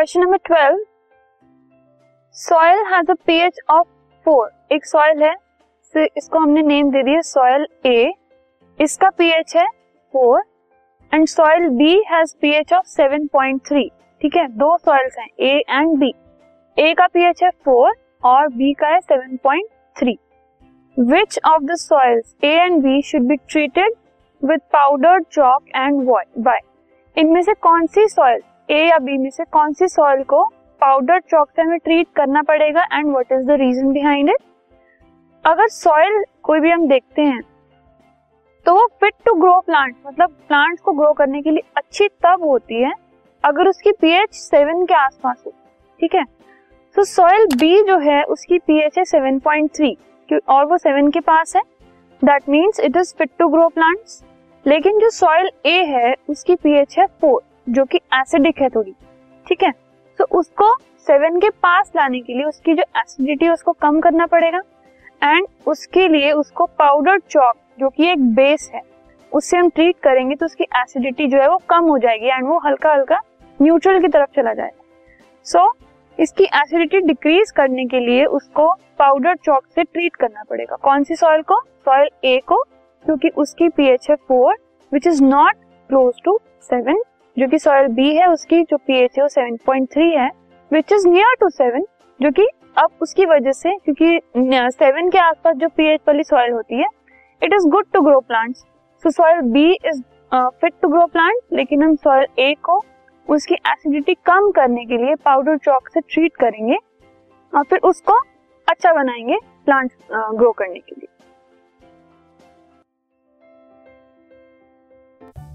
Question number 12, soil has a pH of 4। एक soil है, इसको हमने नेम दे दिया सॉइल ए, इसका पीएच है 4 and soil B has pH of 7.3। ठीक है, दो सॉइल्स हैं ए एंड बी, ए का पीएच है 4 और बी का है 7.3। Which of the soils A and B should be treated with powdered chalk and why? इनमें से कौन सी soil A या B में से कौन सी soil को powdered chalk से हमें treat करना पड़ेगा and what is the reason behind it? अगर soil कोई भी हम देखते हैं तो वो fit to grow plants, मतलब plants को grow करने के लिए अच्छी तब होती है अगर उसकी pH 7 के आसपास हो। ठीक है, तो soil B जो है उसकी pH है 7.3 और वो 7 के पास है, that means it is fit to grow plants. लेकिन जो सॉइल ए है उसकी पीएच है 4 जो कि एसिडिक है थोड़ी। ठीक है, तो उसको 7 के पास लाने के लिए उसकी जो एसिडिटी है उसको कम करना पड़ेगा एंड उसके लिए उसको पाउडर्ड चॉक जो कि एक बेस है उससे हम ट्रीट करेंगे तो उसकी एसिडिटी जो है वो कम हो जाएगी एंड वो हल्का हल्का न्यूट्रल की तरफ चला जाएगा। सो इसकी एसिडिटी डिक्रीज करने के लिए उसको पाउडर चॉक से ट्रीट करना पड़ेगा। कौन सी सॉइल को? सॉइल ए को, क्योंकि उसकी पीएच है 4 which is not close to 7। जो कि सॉइल बी है उसकी जो पीएच है वो 7.3 है विच इज नियर टू 7, जो कि अब उसकी वजह से क्योंकि 7 के आसपास जो पीएच वाली सॉइल होती है it is good to grow plants. So soil B is fit to grow plant, लेकिन हम सॉइल ए को उसकी एसिडिटी कम करने के लिए पाउडर चॉक से ट्रीट करेंगे और फिर उसको अच्छा बनाएंगे प्लांट्स ग्रो करने के लिए।